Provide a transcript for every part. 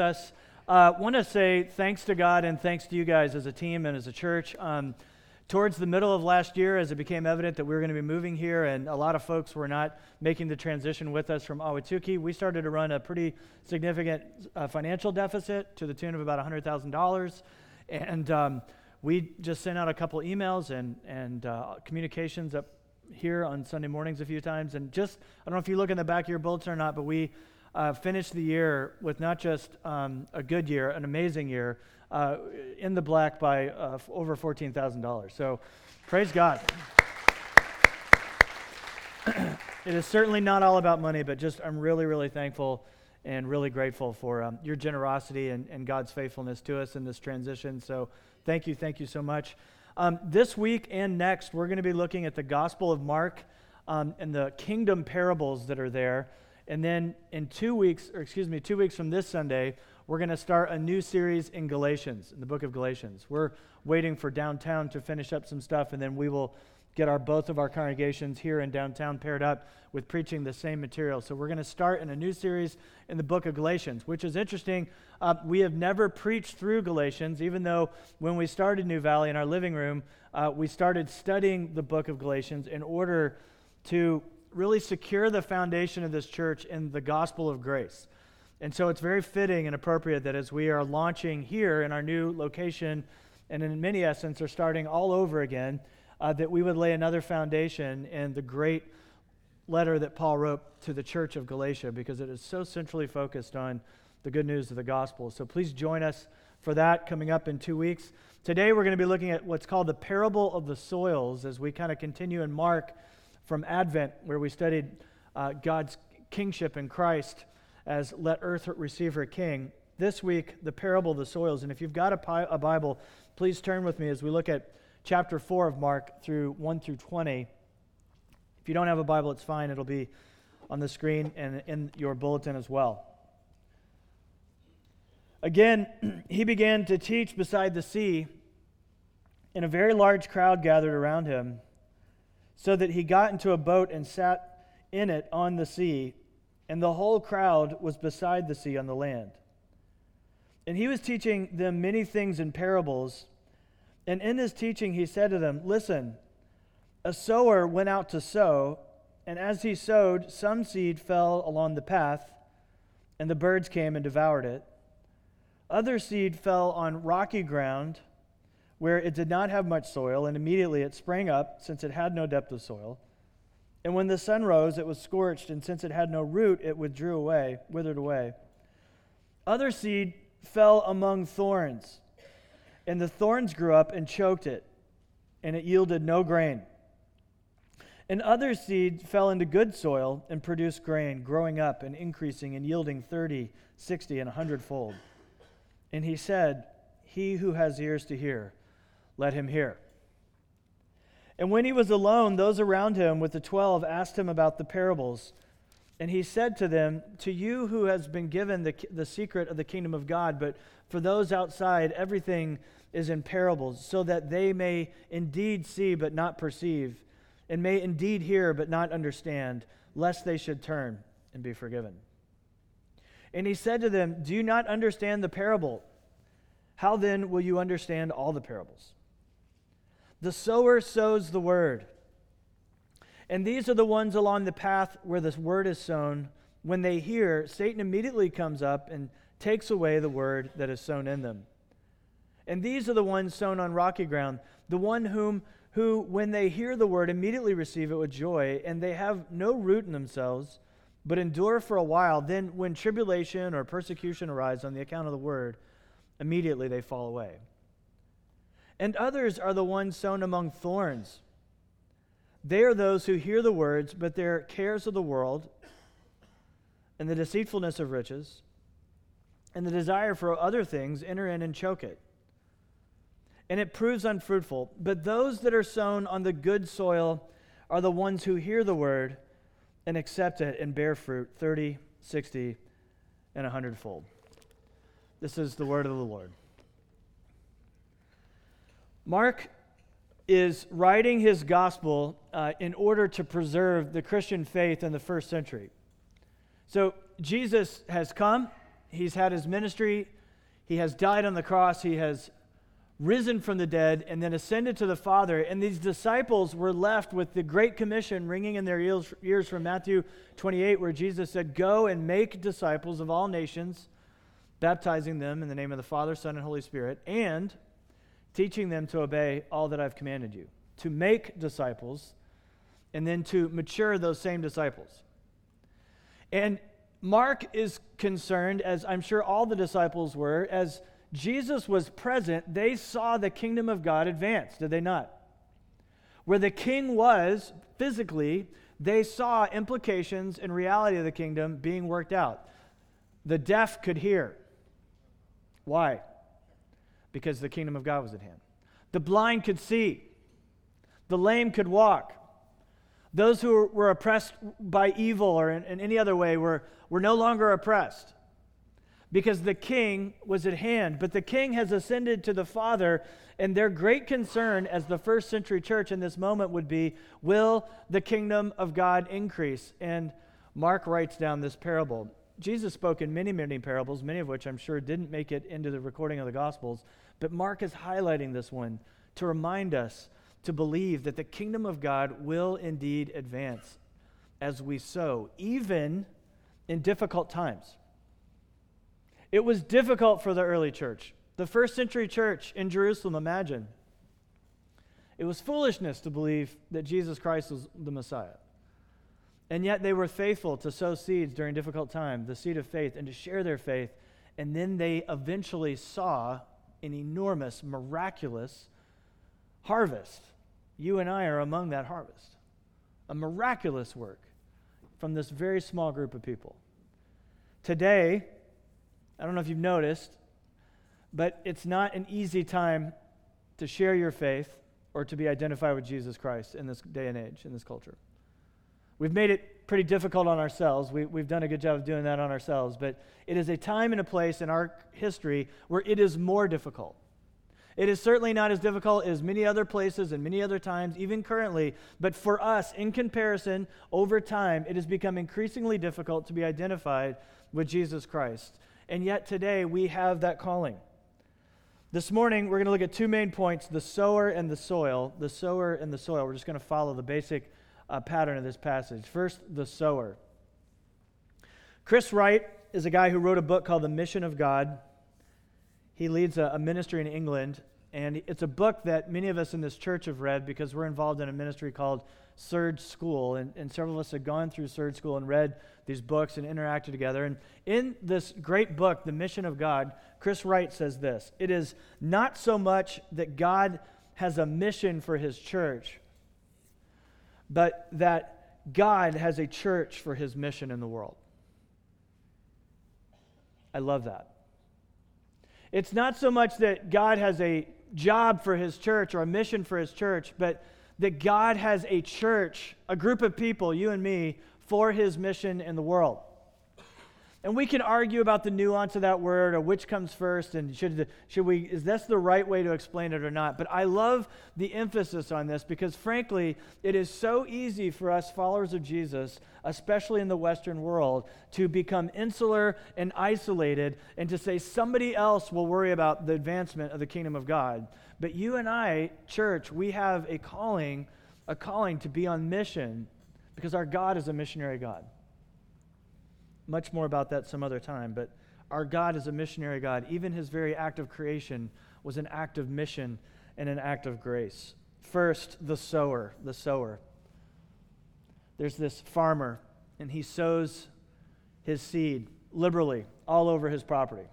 us. I want to say thanks to God and thanks to you guys as a team and as a church. Towards the middle of last year, as it became evident that we were going to be moving here and a lot of folks were not making the transition with us from Ahwatukee, we started to run a pretty significant financial deficit to the tune of about $100,000. And we just sent out a couple emails and communications up here on Sunday mornings a few times. And just, I don't know if you look in the back of your bulletin or not, but we finished the year with not just a good year, an amazing year, in the black by over $14,000. So praise God. It is certainly not all about money, but just I'm really, really thankful and really grateful for your generosity and God's faithfulness to us in this transition. So thank you so much. This week and next, we're going to be looking at the Gospel of Mark and the kingdom parables that are there. And then in 2 weeks from this Sunday, we're going to start a new series in Galatians, in the book of Galatians. We're waiting for downtown to finish up some stuff, and then we will get both of our congregations here in downtown paired up with preaching the same material. So we're going to start in a new series in the book of Galatians, which is interesting. We have never preached through Galatians, even though when we started New Valley in our living room, we started studying the book of Galatians in order to really secure the foundation of this church in the gospel of grace. And so it's very fitting and appropriate that as we are launching here in our new location, and in many essence are starting all over again, that we would lay another foundation in the great letter that Paul wrote to the church of Galatia, because it is so centrally focused on the good news of the gospel. So please join us for that coming up in 2 weeks. Today we're going to be looking at what's called the parable of the soils as we kind of continue in Mark from Advent, where we studied God's kingship in Christ as let earth receive her king. This week, the parable of the soils. And if you've got a Bible, please turn with me as we look at chapter 4 of Mark 1 through 20. If you don't have a Bible, it's fine. It'll be on the screen and in your bulletin as well. Again, he began to teach beside the sea, and a very large crowd gathered around him, so that he got into a boat and sat in it on the sea, and the whole crowd was beside the sea on the land. And he was teaching them many things in parables. And in his teaching he said to them, "Listen, a sower went out to sow, and as he sowed, some seed fell along the path, and the birds came and devoured it. Other seed fell on rocky ground, where it did not have much soil, and immediately it sprang up, since it had no depth of soil. And when the sun rose, it was scorched, and since it had no root, it withered away. Other seed fell among thorns, and the thorns grew up and choked it, and it yielded no grain. And other seed fell into good soil and produced grain, growing up and increasing and yielding 30, 60, and 100-fold. And he said, "He who has ears to hear, let him hear." And when he was alone, those around him with the 12 asked him about the parables. And he said to them, "To you who has been given the secret of the kingdom of God, but for those outside, everything is in parables, so that they may indeed see but not perceive, and may indeed hear but not understand, lest they should turn and be forgiven." And he said to them, "Do you not understand the parable? How then will you understand all the parables? The sower sows the word, and these are the ones along the path where this word is sown. When they hear, Satan immediately comes up and takes away the word that is sown in them. And these are the ones sown on rocky ground, the one who when they hear the word, immediately receive it with joy, and they have no root in themselves, but endure for a while. Then when tribulation or persecution arise on the account of the word, immediately they fall away. And others are the ones sown among thorns. They are those who hear the words, but their cares of the world and the deceitfulness of riches and the desire for other things enter in and choke it. And it proves unfruitful. But those that are sown on the good soil are the ones who hear the word and accept it and bear fruit 30, 60, and 100-fold. This is the word of the Lord. Mark is writing his gospel in order to preserve the Christian faith in the first century. So Jesus has come, He's had his ministry. He has died on the cross. He has risen from the dead and then ascended to the Father. And these disciples were left with the Great Commission ringing in their ears from Matthew 28, where Jesus said, "Go and make disciples of all nations, baptizing them in the name of the Father, Son, and Holy Spirit, and teaching them to obey all that I've commanded you." To make disciples and then to mature those same disciples. And Mark is concerned, as I'm sure all the disciples were, as Jesus was present, they saw the kingdom of God advance, did they not? Where the king was physically, they saw implications and reality of the kingdom being worked out. The deaf could hear. Why? Because the kingdom of God was at hand. The blind could see. The lame could walk. Those who were oppressed by evil or in any other way were no longer oppressed because the king was at hand. But the king has ascended to the Father, and their great concern as the first century church in this moment would be, will the kingdom of God increase? And Mark writes down this parable. Jesus spoke in many, many parables, many of which I'm sure didn't make it into the recording of the Gospels, but Mark is highlighting this one to remind us to believe that the kingdom of God will indeed advance as we sow, even in difficult times. It was difficult for the early church. The first century church in Jerusalem, imagine. It was foolishness to believe that Jesus Christ was the Messiah. And yet they were faithful to sow seeds during difficult time, the seed of faith, and to share their faith. And then they eventually saw an enormous, miraculous harvest. You and I are among that harvest. A miraculous work from this very small group of people. Today, I don't know if you've noticed, but it's not an easy time to share your faith or to be identified with Jesus Christ in this day and age, in this culture. We've made it pretty difficult on ourselves. We've done a good job of doing that on ourselves, but it is a time and a place in our history where it is more difficult. It is certainly not as difficult as many other places and many other times, even currently. But for us, in comparison, over time, it has become increasingly difficult to be identified with Jesus Christ. And yet today, we have that calling. This morning, we're going to look at two main points, the sower and the soil. The sower and the soil. We're just going to follow the basic pattern of this passage. First, the sower. Chris Wright is a guy who wrote a book called The Mission of God. He leads a ministry in England, and it's a book that many of us in this church have read because we're involved in a ministry called Surge School, and several of us have gone through Surge School and read these books and interacted together. And in this great book, The Mission of God, Chris Wright says this: "It is not so much that God has a mission for his church, but that God has a church for his mission in the world." I love that. It's not so much that God has a job for his church or a mission for his church, but that God has a church, a group of people, you and me, for his mission in the world. And we can argue about the nuance of that word or which comes first and should we, is this the right way to explain it or not? But I love the emphasis on this because frankly, it is so easy for us followers of Jesus, especially in the Western world, to become insular and isolated and to say somebody else will worry about the advancement of the kingdom of God. But you and I, church, we have a calling to be on mission because our God is a missionary God. Much more about that some other time, but our God is a missionary God. Even his very act of creation was an act of mission and an act of grace. First, the sower. There's this farmer, and he sows his seed liberally all over his property.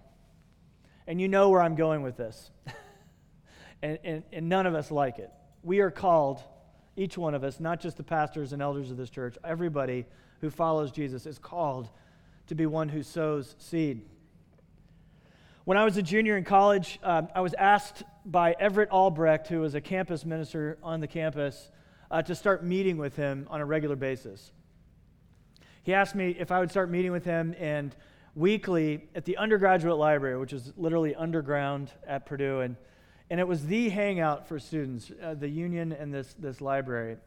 And you know where I'm going with this. and none of us like it. We are called, each one of us, not just the pastors and elders of this church, everybody who follows Jesus is called to be one who sows seed. When I was a junior in college, I was asked by Everett Albrecht, who was a campus minister on the campus, to start meeting with him on a regular basis. He asked me if I would start meeting with him, and weekly at the undergraduate library, which is literally underground at Purdue, and it was the hangout for students, the union and this library.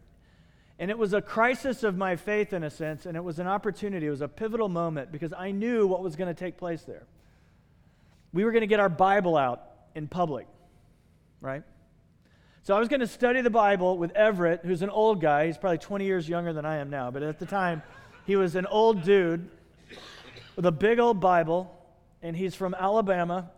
And it was a crisis of my faith in a sense, and it was an opportunity. It was a pivotal moment because I knew what was going to take place there. we were going to get our Bible out in public, right? So I was going to study the Bible with Everett, who's an old guy. He's probably 20 years younger than I am now, but at the time, he was an old dude with a big old Bible, and he's from Alabama.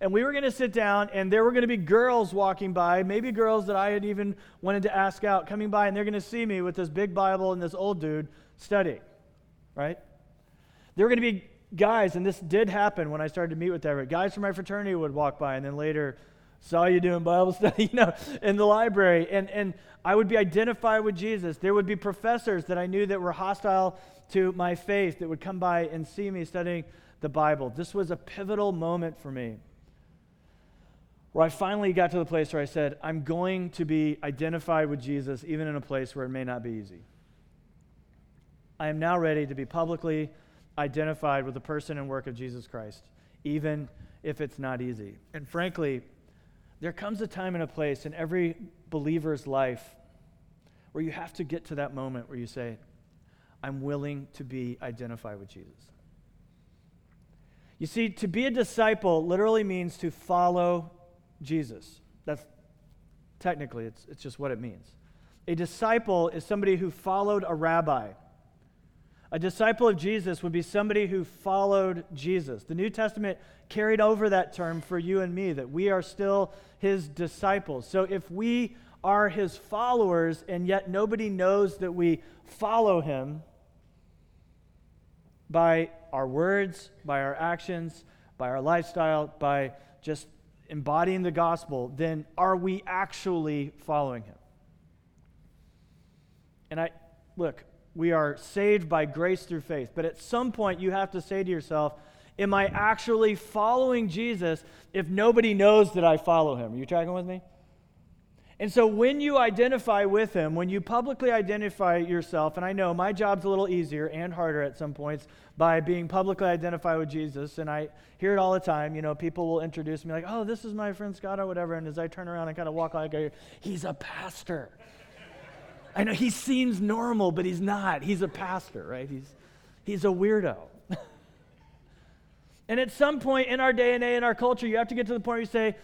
And we were going to sit down, and there were going to be girls walking by, maybe girls that I had even wanted to ask out, coming by, and they're going to see me with this big Bible and this old dude studying, right? There were going to be guys, and this did happen when I started to meet with Everett, guys from my fraternity would walk by, and then later, saw you doing Bible study, in the library. And I would be identified with Jesus. There would be professors that I knew that were hostile to my faith that would come by and see me studying the Bible. This was a pivotal moment for me where I finally got to the place where I said, I'm going to be identified with Jesus even in a place where it may not be easy. I am now ready to be publicly identified with the person and work of Jesus Christ, even if it's not easy. And frankly, there comes a time and a place in every believer's life where you have to get to that moment where you say, I'm willing to be identified with Jesus. You see, to be a disciple literally means to follow Jesus. That's technically, it's just what it means. A disciple is somebody who followed a rabbi. A disciple of Jesus would be somebody who followed Jesus. The New Testament carried over that term for you and me, that we are still his disciples. So if we are his followers and yet nobody knows that we follow him by our words, by our actions, by our lifestyle, by just embodying the gospel, then are we actually following him? And we are saved by grace through faith. But at some point, you have to say to yourself, am I actually following Jesus if nobody knows that I follow him? Are you tracking with me? And so when you identify with him, when you publicly identify yourself, and I know my job's a little easier and harder at some points by being publicly identified with Jesus, and I hear it all the time, people will introduce me like, oh, this is my friend Scott or whatever, and as I turn around, I kind of walk like, he's a pastor. I know he seems normal, but he's not. He's a pastor, right? He's a weirdo. And at some point in our day and age, in our culture, you have to get to the point where you say,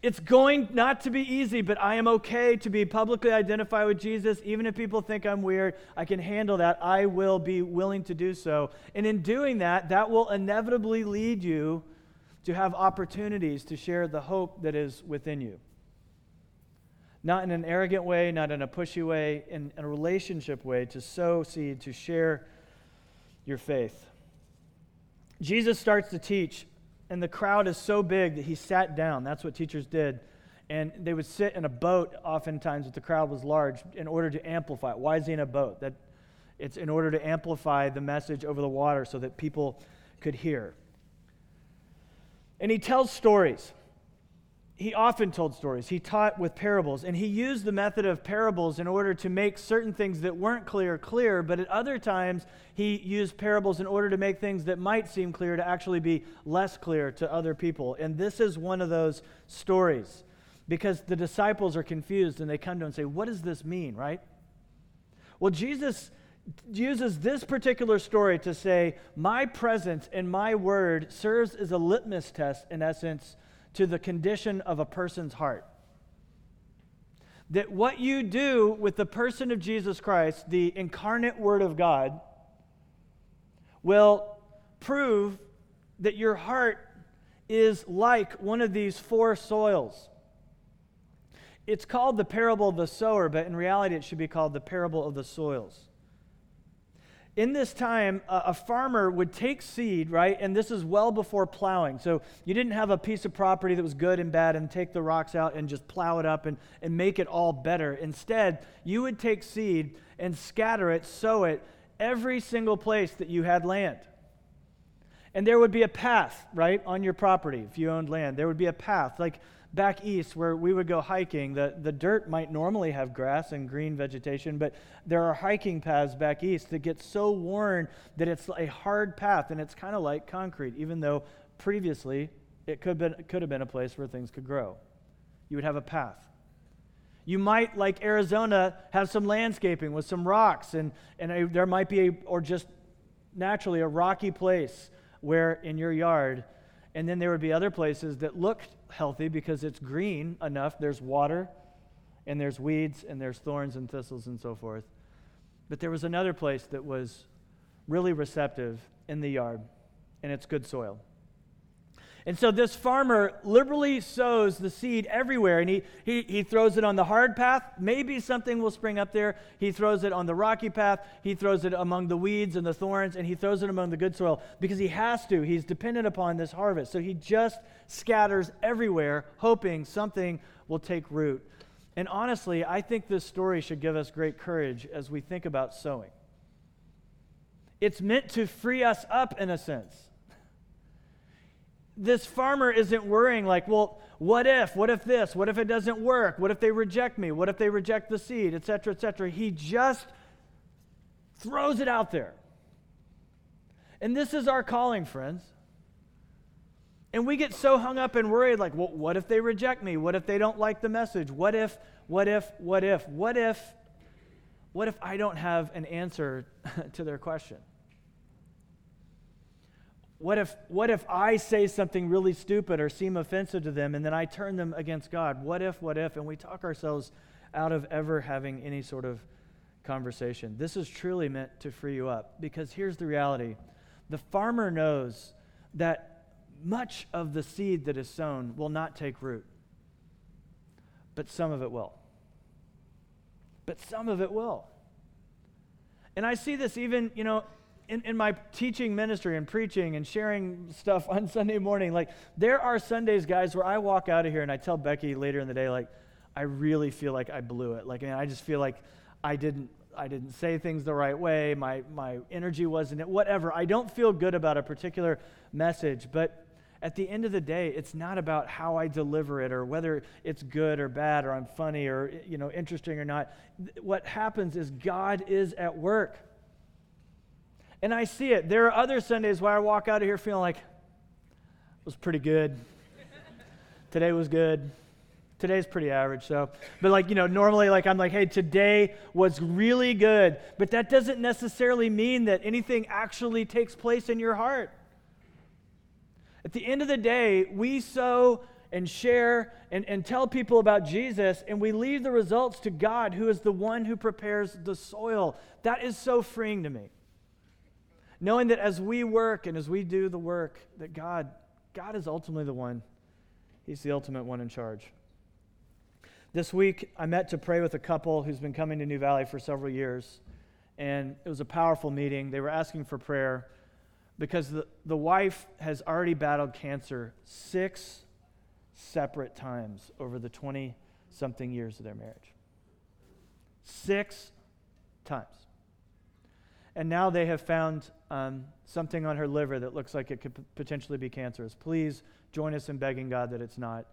it's going not to be easy, but I am okay to be publicly identified with Jesus. Even if people think I'm weird, I can handle that. I will be willing to do so. And in doing that, that will inevitably lead you to have opportunities to share the hope that is within you. Not in an arrogant way, not in a pushy way, in a relationship way, to sow seed, to share your faith. Jesus starts to teach, and the crowd is so big that he sat down. That's what teachers did. And they would sit in a boat, oftentimes, if the crowd was large, in order to amplify it. Why is he in a boat? It's in order to amplify the message over the water so that people could hear. And he tells stories. He often told stories. He taught with parables, and he used the method of parables in order to make certain things that weren't clear, but at other times he used parables in order to make things that might seem clear to actually be less clear to other people. And this is one of those stories, because the disciples are confused and they come to him and say, what does this mean, right? Well, Jesus uses this particular story to say, my presence and my word serves as a litmus test, in essence, to the condition of a person's heart. That what you do with the person of Jesus Christ, the incarnate Word of God, will prove that your heart is like one of these four soils. It's called the parable of the sower, but in reality it should be called the parable of the soils. In this time, a farmer would take seed, right? And this is well before plowing. So you didn't have a piece of property that was good and bad and take the rocks out and just plow it up and make it all better. Instead, you would take seed and scatter it, sow it, every single place that you had land. And there would be a path, right, on your property if you owned land. There would be a path. Like back east where we would go hiking, the dirt might normally have grass and green vegetation, but there are hiking paths back east that get so worn that it's a hard path, and it's kind of like concrete, even though previously it could have been a place where things could grow. You would have a path. You might, like Arizona, have some landscaping with some rocks, and there might be, or just naturally, a rocky place where in your yard, And then there would be other places that looked healthy because it's green enough. There's water, and there's weeds, and there's thorns and thistles and so forth. But there was another place that was really receptive in the yard, and it's good soil. And so this farmer liberally sows the seed everywhere, and he throws it on the hard path. Maybe something will spring up there. He throws it on the rocky path. He throws it among the weeds and the thorns, and he throws it among the good soil because he has to. He's dependent upon this harvest. So he just scatters everywhere, hoping something will take root. And honestly, I think this story should give us great courage as we think about sowing. It's meant to free us up in a sense. This farmer isn't worrying like, well, what if this, what if it doesn't work, what if they reject me, what if they reject the seed, etc., etc. He just throws it out there. And this is our calling, friends. And we get so hung up and worried like, well, what if they reject me, what if they don't like the message, what if I don't have an answer to their question? What if I say something really stupid or seem offensive to them, and then I turn them against God? What if, and we talk ourselves out of ever having any sort of conversation. This is truly meant to free you up, because here's the reality. The farmer knows that much of the seed that is sown will not take root, but some of it will. But some of it will. And I see this even, in my teaching ministry and preaching and sharing stuff on Sunday morning. Like, there are Sundays, guys, where I walk out of here and I tell Becky later in the day, like, I really feel like I blew it. Like, man, I just feel like I didn't say things the right way. My energy wasn't it, whatever. I don't feel good about a particular message, but at the end of the day, it's not about how I deliver it or whether it's good or bad or I'm funny or, interesting or not. What happens is God is at work. And I see it. There are other Sundays where I walk out of here feeling like, it was pretty good. Today was good. Today's pretty average, so. But normally I'm like, hey, today was really good. But that doesn't necessarily mean that anything actually takes place in your heart. At the end of the day, we sow and share and tell people about Jesus, and we leave the results to God, who is the one who prepares the soil. That is so freeing to me. Knowing that as we work and as we do the work, that God is ultimately the one. He's the ultimate one in charge. This week, I met to pray with a couple who's been coming to New Valley for several years, and it was a powerful meeting. They were asking for prayer because the wife has already battled cancer 6 separate times over the 20-something years of their marriage. 6 times. And now they have found something on her liver that looks like it could potentially be cancerous. Please join us in begging God that it's not.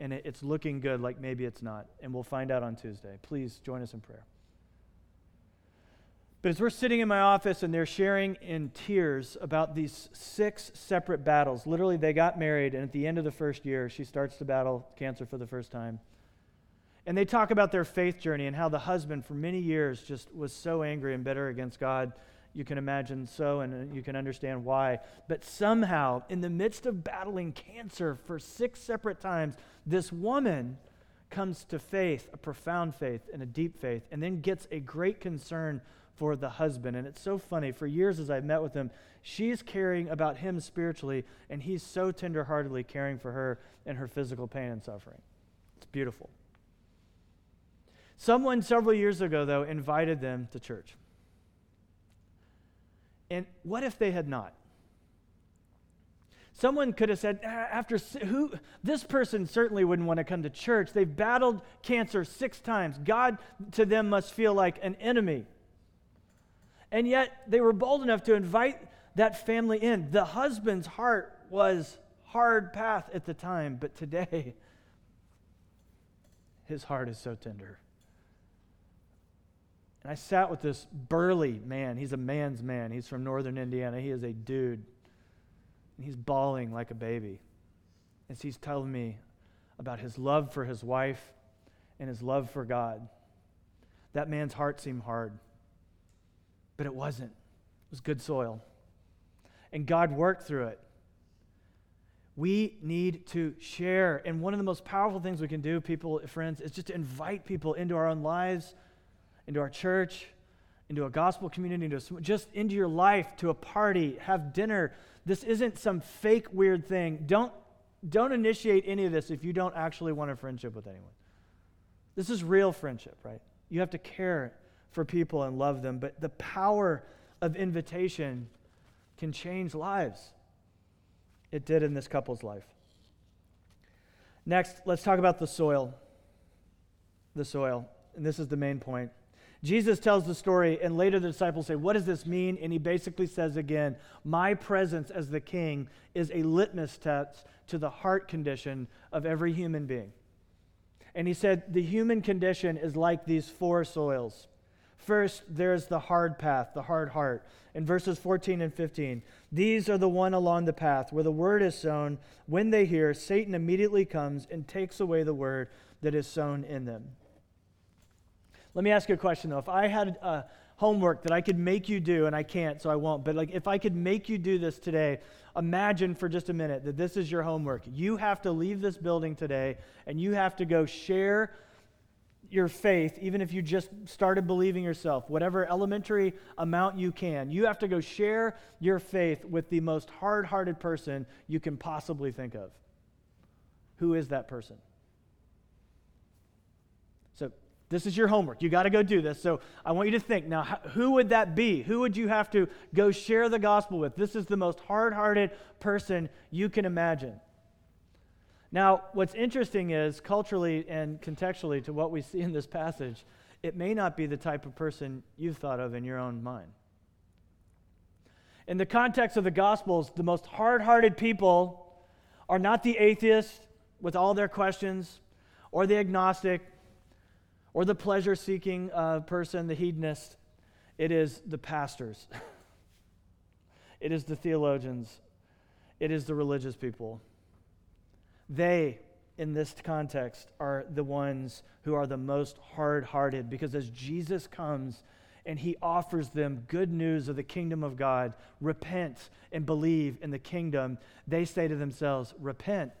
And it's looking good, like maybe it's not. And we'll find out on Tuesday. Please join us in prayer. But as we're sitting in my office and they're sharing in tears about these 6 separate battles, literally they got married, and at the end of the first year, she starts to battle cancer for the first time. And they talk about their faith journey and how the husband for many years just was so angry and bitter against God. You can imagine so, and you can understand why. But somehow, in the midst of battling cancer for 6 separate times, this woman comes to faith, a profound faith and a deep faith, and then gets a great concern for the husband. And it's so funny. For years as I've met with him, she's caring about him spiritually, and he's so tenderheartedly caring for her and her physical pain and suffering. It's beautiful. Someone several years ago, though, invited them to church. And what if they had not? Someone could have said, this person certainly wouldn't want to come to church. They've battled cancer 6 times. God to them must feel like an enemy. And yet they were bold enough to invite that family in. The husband's heart was hard path at the time, but today his heart is so tender. And I sat with this burly man. He's a man's man. He's from northern Indiana. He is a dude. And he's bawling like a baby as he's telling me about his love for his wife and his love for God. That man's heart seemed hard, but it wasn't. It was good soil. And God worked through it. We need to share. And one of the most powerful things we can do, people, friends, is just to invite people into our own lives, into our church, into a gospel community, just into your life, to a party, have dinner. This isn't some fake weird thing. Don't initiate any of this if you don't actually want a friendship with anyone. This is real friendship, right? You have to care for people and love them, but the power of invitation can change lives. It did in this couple's life. Next, let's talk about the soil. The soil. And this is the main point. Jesus tells the story, and later the disciples say, what does this mean? And he basically says again, my presence as the king is a litmus test to the heart condition of every human being. And he said, the human condition is like these four soils. First, there's the hard path, the hard heart. In verses 14 and 15, these are the one along the path where the word is sown. When they hear, Satan immediately comes and takes away the word that is sown in them. Let me ask you a question, though. If I had homework that I could make you do, and I can't, so I won't, but like if I could make you do this today, imagine for just a minute that this is your homework. You have to leave this building today, and you have to go share your faith, even if you just started believing yourself, whatever elementary amount you can. You have to go share your faith with the most hard-hearted person you can possibly think of. Who is that person? This is your homework. You got to go do this. So I want you to think, now, who would that be? Who would you have to go share the gospel with? This is the most hard-hearted person you can imagine. Now, what's interesting is, culturally and contextually to what we see in this passage, it may not be the type of person you've thought of in your own mind. In the context of the Gospels, the most hard-hearted people are not the atheist with all their questions, or the agnostic, or the pleasure-seeking person, the hedonist. It is the pastors. It is the theologians. It is the religious people. They, in this context, are the ones who are the most hard-hearted, because as Jesus comes and he offers them good news of the kingdom of God, repent and believe in the kingdom, they say to themselves, repent.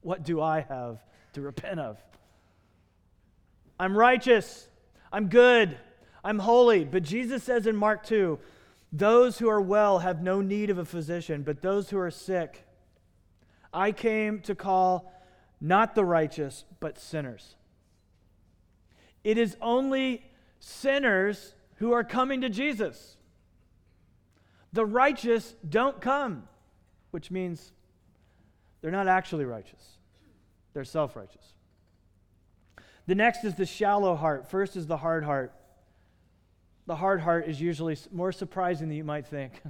What do I have to repent of? I'm righteous, I'm good, I'm holy. But Jesus says in Mark 2, those who are well have no need of a physician, but those who are sick. I came to call not the righteous, but sinners. It is only sinners who are coming to Jesus. The righteous don't come, which means they're not actually righteous. They're self-righteous. The next is the shallow heart. First is the hard heart. The hard heart is usually more surprising than you might think.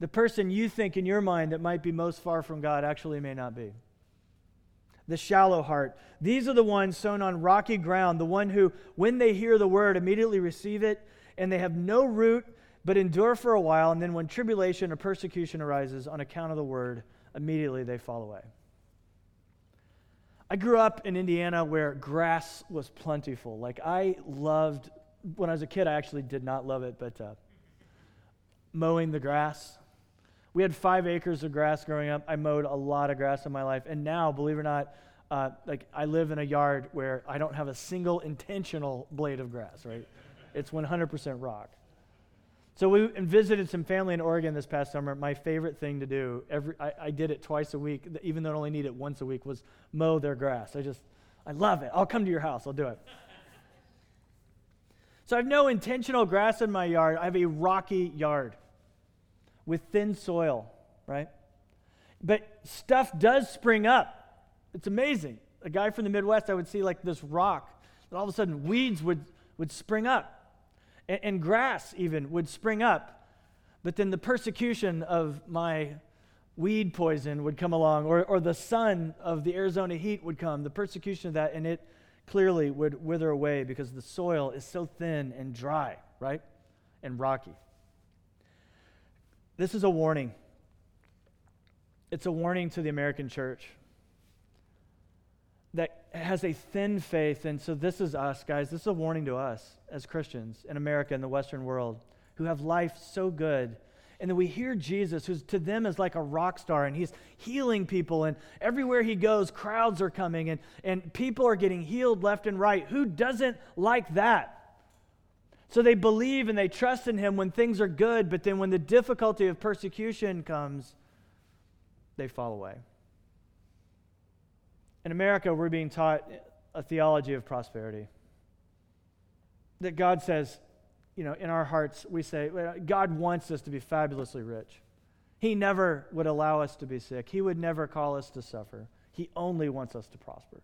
The person you think in your mind that might be most far from God actually may not be. The shallow heart. These are the ones sown on rocky ground, the one who, when they hear the word, immediately receive it, and they have no root but endure for a while, and then when tribulation or persecution arises on account of the word, immediately they fall away. I grew up in Indiana where grass was plentiful. Like I loved, when I was a kid, I actually did not love it, but mowing the grass. We had 5 acres of grass growing up. I mowed a lot of grass in my life. And now, believe it or not, I live in a yard where I don't have a single intentional blade of grass, right? It's 100% rock. So we visited some family in Oregon this past summer. My favorite thing to do, I did it twice a week, even though I only need it once a week, was mow their grass. I love it. I'll come to your house. I'll do it. So I have no intentional grass in my yard. I have a rocky yard with thin soil, right? But stuff does spring up. It's amazing. A guy from the Midwest, I would see like this rock, and all of a sudden weeds would spring up. And grass even would spring up, but then the persecution of my weed poison would come along, or the sun of the Arizona heat would come, the persecution of that, and it clearly would wither away because the soil is so thin and dry, right, and rocky. This is a warning. It's a warning to the American church that has a thin faith, and so this is us, guys. This is a warning to us as Christians in America and the Western world who have life so good And then we hear Jesus, who's to them is like a rock star, and he's healing people, and everywhere he goes, crowds are coming, and people are getting healed left and right. Who doesn't like that? So they believe and they trust in him when things are good, but then when the difficulty of persecution comes, they fall away. In America, we're being taught a theology of prosperity. That God says, you know, in our hearts, we say, God wants us to be fabulously rich. He never would allow us to be sick. He would never call us to suffer. He only wants us to prosper.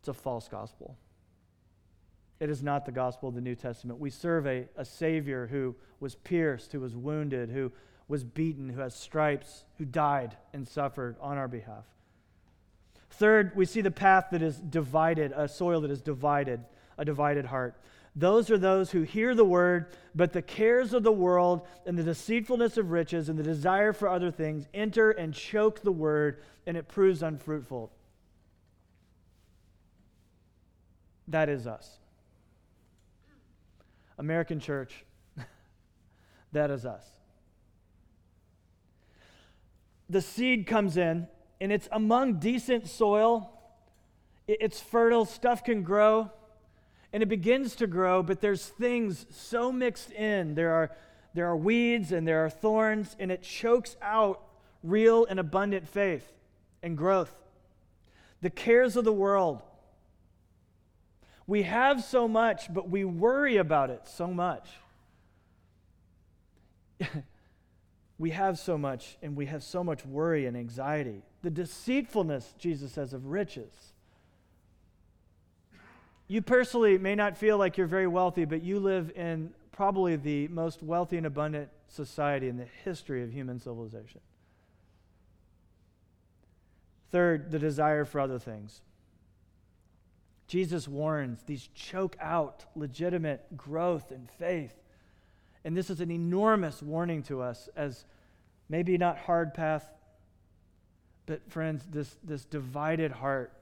It's a false gospel. It is not the gospel of the New Testament. We serve a Savior who was pierced, who was wounded, who was beaten, who has stripes, who died and suffered on our behalf. Third, we see the path that is divided, a soil that is divided, a divided heart. Those are those who hear the word, but the cares of the world and the deceitfulness of riches and the desire for other things enter and choke the word, and it proves unfruitful. That is us. American church, that is us. The seed comes in, and it's among decent soil. It's fertile, stuff can grow, and it begins to grow, but there's things so mixed in. There are weeds and there are thorns, and it chokes out real and abundant faith and growth. The cares of the world. We have so much, but we worry about it so much. We have so much, and we have so much worry and anxiety. The deceitfulness, Jesus says, of riches. You personally may not feel like you're very wealthy, but you live in probably the most wealthy and abundant society in the history of human civilization. Third, the desire for other things. Jesus warns, these choke out legitimate growth and faith. And this is an enormous warning to us as maybe not hard path, but friends, this divided heart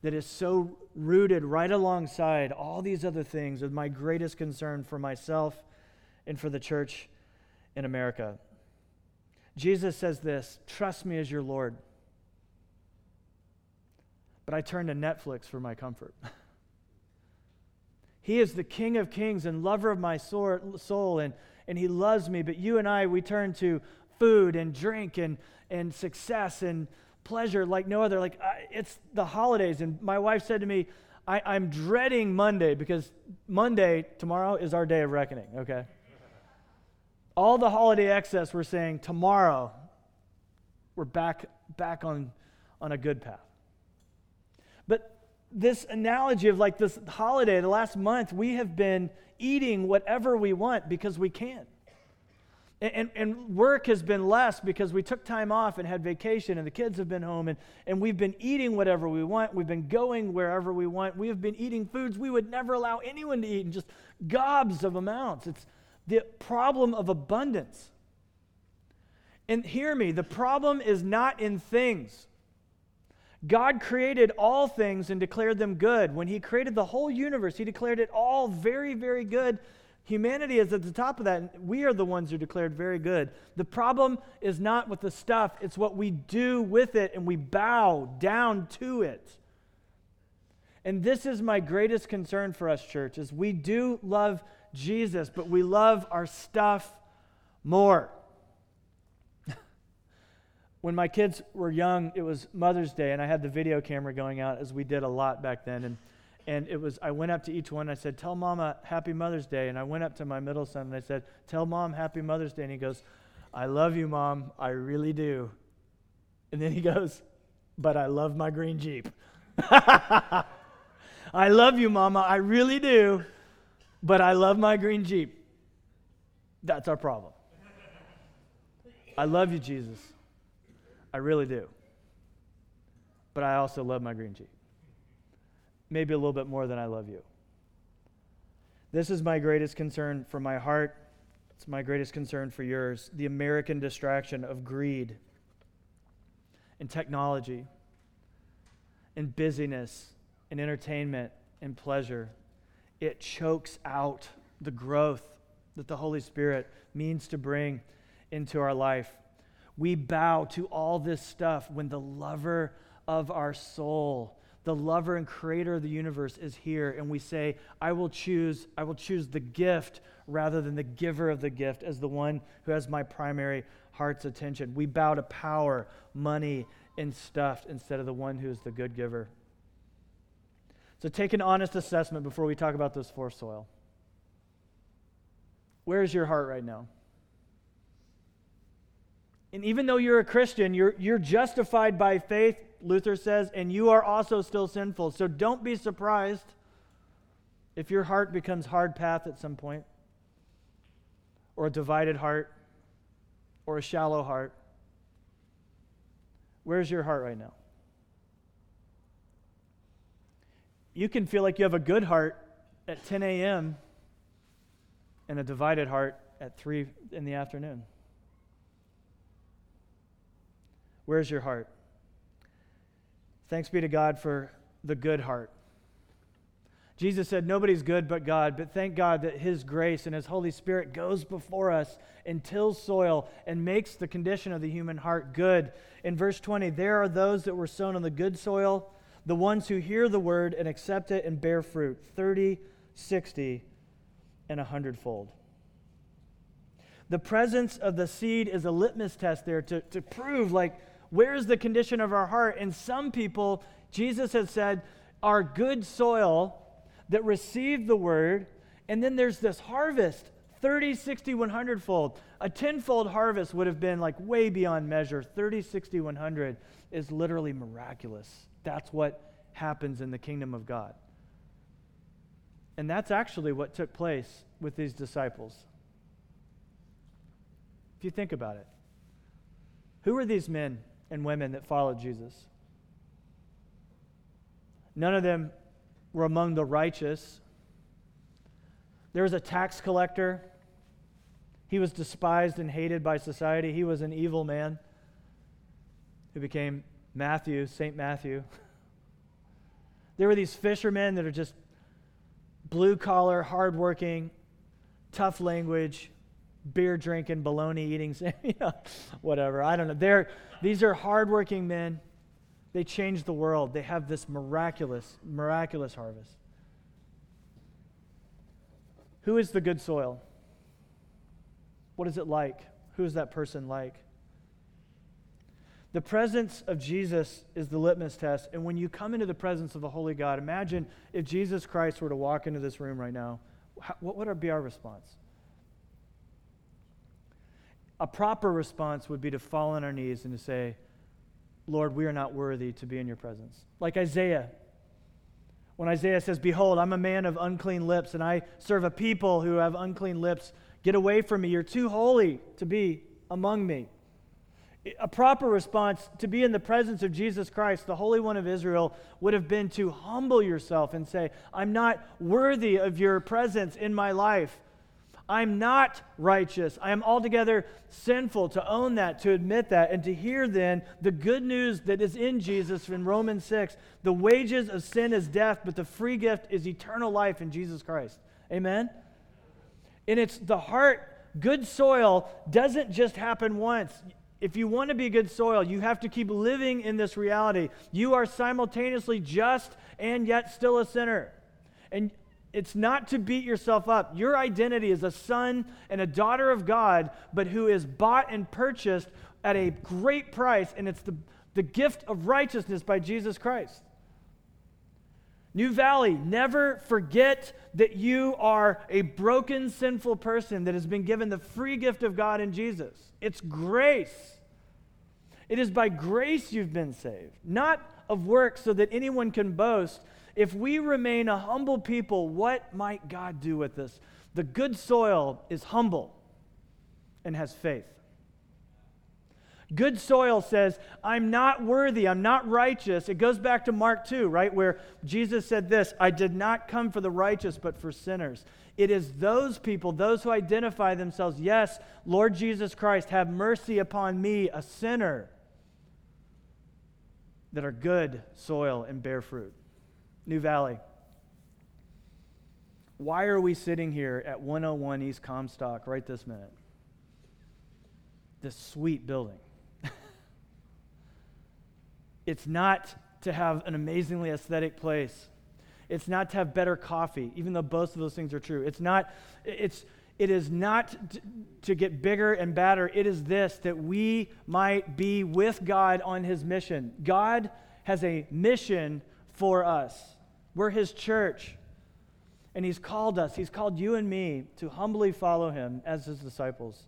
that is so rooted right alongside all these other things with my greatest concern for myself and for the church in America. Jesus says this, trust me as your Lord. But I turn to Netflix for my comfort. He is the King of Kings and lover of my soul, and he loves me. But you and I, we turn to food and drink and success and pleasure like no other. Like it's the holidays, and my wife said to me, I'm dreading Monday because Monday, tomorrow, is our day of reckoning, okay? All the holiday excess, we're saying tomorrow, we're back on a good path. But this analogy of like this holiday, the last month, we have been eating whatever we want because we can. And work has been less because we took time off and had vacation, and the kids have been home, and we've been eating whatever we want. We've been going wherever we want. We have been eating foods we would never allow anyone to eat, and just gobs of amounts. It's the problem of abundance. And hear me, the problem is not in things. God created all things and declared them good. When he created the whole universe, he declared it all very, very good. Humanity is at the top of that, and we are the ones who declared very good. The problem is not with the stuff, it's what we do with it, and we bow down to it. And this is my greatest concern for us, church, is we do love Jesus, but we love our stuff more. When my kids were young, it was Mother's Day, and I had the video camera going out, as we did a lot back then. And it was, I went up to each one, and I said, tell Mama Happy Mother's Day. And I went up to my middle son, and I said, tell Mom Happy Mother's Day. And he goes, I love you, Mom. I really do. And then he goes, but I love my green Jeep. I love you, Mama. I really do. But I love my green Jeep. That's our problem. I love you, Jesus. I really do. But I also love my green Jeep. Maybe a little bit more than I love you. This is my greatest concern for my heart. It's my greatest concern for yours. The American distraction of greed and technology and busyness and entertainment and pleasure. It chokes out the growth, that the Holy Spirit means to bring into our life. We bow to all this stuff when the lover of our soul, the lover and creator of the universe is here, and we say, I will choose the gift rather than the giver of the gift as the one who has my primary heart's attention. We bow to power, money, and stuff instead of the one who is the good giver. So take an honest assessment before we talk about this fourth soil. Where is your heart right now? And even though you're a Christian, you're justified by faith, Luther says, and you are also still sinful. So don't be surprised if your heart becomes hard path at some point, or a divided heart, or a shallow heart. Where's your heart right now? You can feel like you have a good heart at 10 a.m. and a divided heart at 3 in the afternoon. Where's your heart? Thanks be to God for the good heart. Jesus said, nobody's good but God, but thank God that His grace and His Holy Spirit goes before us and tills soil and makes the condition of the human heart good. In verse 20, there are those that were sown on the good soil, the ones who hear the word and accept it and bear fruit, 30, 60, and 100-fold. The presence of the seed is a litmus test there to prove, like, where's the condition of our heart? And some people, Jesus has said, are good soil that receive the word, and then there's this harvest, 30, 60, 100-fold. A 10-fold harvest would have been like way beyond measure. 30, 60, 100 is literally miraculous. That's what happens in the kingdom of God. And that's actually what took place with these disciples. If you think about it, who were these men and women that followed Jesus? None of them were among the righteous. There was a tax collector. He was despised and hated by society. He was an evil man who became Matthew, St. Matthew. There were these fishermen that are just blue-collar, hard-working, tough language, beer-drinking, bologna-eating, you know, whatever. I don't know. These are hard-working men. They change the world. They have this miraculous harvest. Who is the good soil? What is it like? Who is that person like? The presence of Jesus is the litmus test. And when you come into the presence of the Holy God, imagine if Jesus Christ were to walk into this room right now, what would be our response? A proper response would be to fall on our knees and to say, Lord, we are not worthy to be in your presence. Like Isaiah. When Isaiah says, behold, I'm a man of unclean lips, and I serve a people who have unclean lips. Get away from me. You're too holy to be among me. A proper response to be in the presence of Jesus Christ, the Holy One of Israel, would have been to humble yourself and say, I'm not worthy of your presence in my life. I'm not righteous. I am altogether sinful, to own that, to admit that, and to hear then the good news that is in Jesus in Romans 6. The wages of sin is death, but the free gift is eternal life in Jesus Christ. Amen? And it's the heart. Good soil doesn't just happen once. If you want to be good soil, you have to keep living in this reality. You are simultaneously just and yet still a sinner. And it's not to beat yourself up. Your identity is a son and a daughter of God, but who is bought and purchased at a great price, and it's the gift of righteousness by Jesus Christ. New Valley, never forget that you are a broken, sinful person that has been given the free gift of God in Jesus. It's grace. It is by grace you've been saved, not of works so that anyone can boast. If we remain a humble people, what might God do with us? The good soil is humble and has faith. Good soil says, I'm not worthy, I'm not righteous. It goes back to Mark 2, right, where Jesus said this, I did not come for the righteous, but for sinners. It is those people, those who identify themselves, yes, Lord Jesus Christ, have mercy upon me, a sinner, that are good soil and bear fruit. New Valley. Why are we sitting here at 101 East Comstock right this minute? This sweet building. It's not to have an amazingly aesthetic place. It's not to have better coffee, even though both of those things are true. It is not to get bigger and badder. It is this, that we might be with God on his mission. God has a mission for us. We're his church. And he's called us. He's called you and me to humbly follow him as his disciples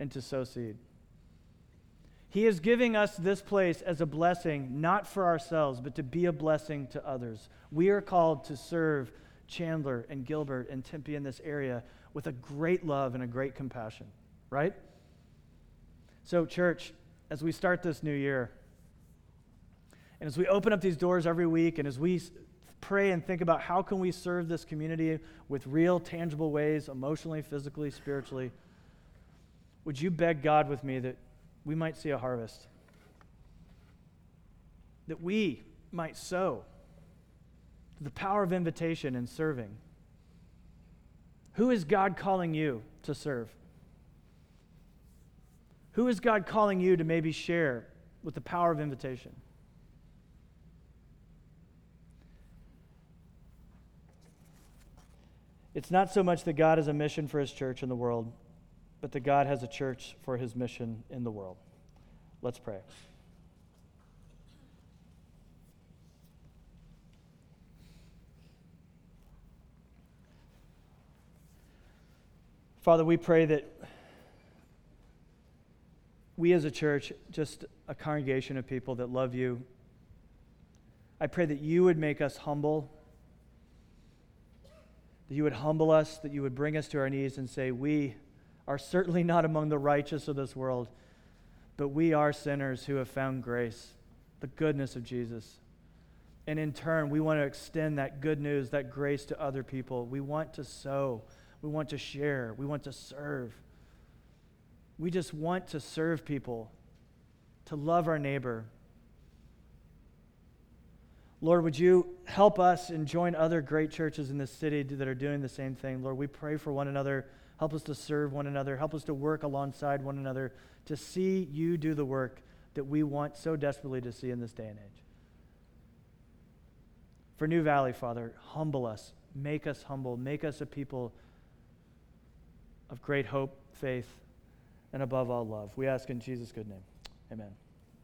and to sow seed. He is giving us this place as a blessing, not for ourselves, but to be a blessing to others. We are called to serve Chandler and Gilbert and Tempe in this area with a great love and a great compassion, right? So, church, as we start this new year, and as we open up these doors every week, and as we pray and think about how can we serve this community with real, tangible ways, emotionally, physically, spiritually, would you beg God with me that we might see a harvest, that we might sow the power of invitation and serving. Who is God calling you to serve? Who is God calling you to maybe share with the power of invitation? It's not so much that God has a mission for his church in the world, but that God has a church for his mission in the world. Let's pray. Father, we pray that we as a church, just a congregation of people that love you, I pray that you would make us humble, that you would humble us, that you would bring us to our knees and say, we are certainly not among the righteous of this world, but we are sinners who have found grace, the goodness of Jesus. And in turn, we want to extend that good news, that grace to other people. We want to sow. We want to share. We want to serve. We just want to serve people, to love our neighbor. Lord, would you help us and join other great churches in this city that are doing the same thing? Lord, we pray for one another. Help us to serve one another. Help us to work alongside one another to see you do the work that we want so desperately to see in this day and age. For New Valley, Father, humble us. Make us humble. Make us a people of great hope, faith, and above all love. We ask in Jesus' good name. Amen.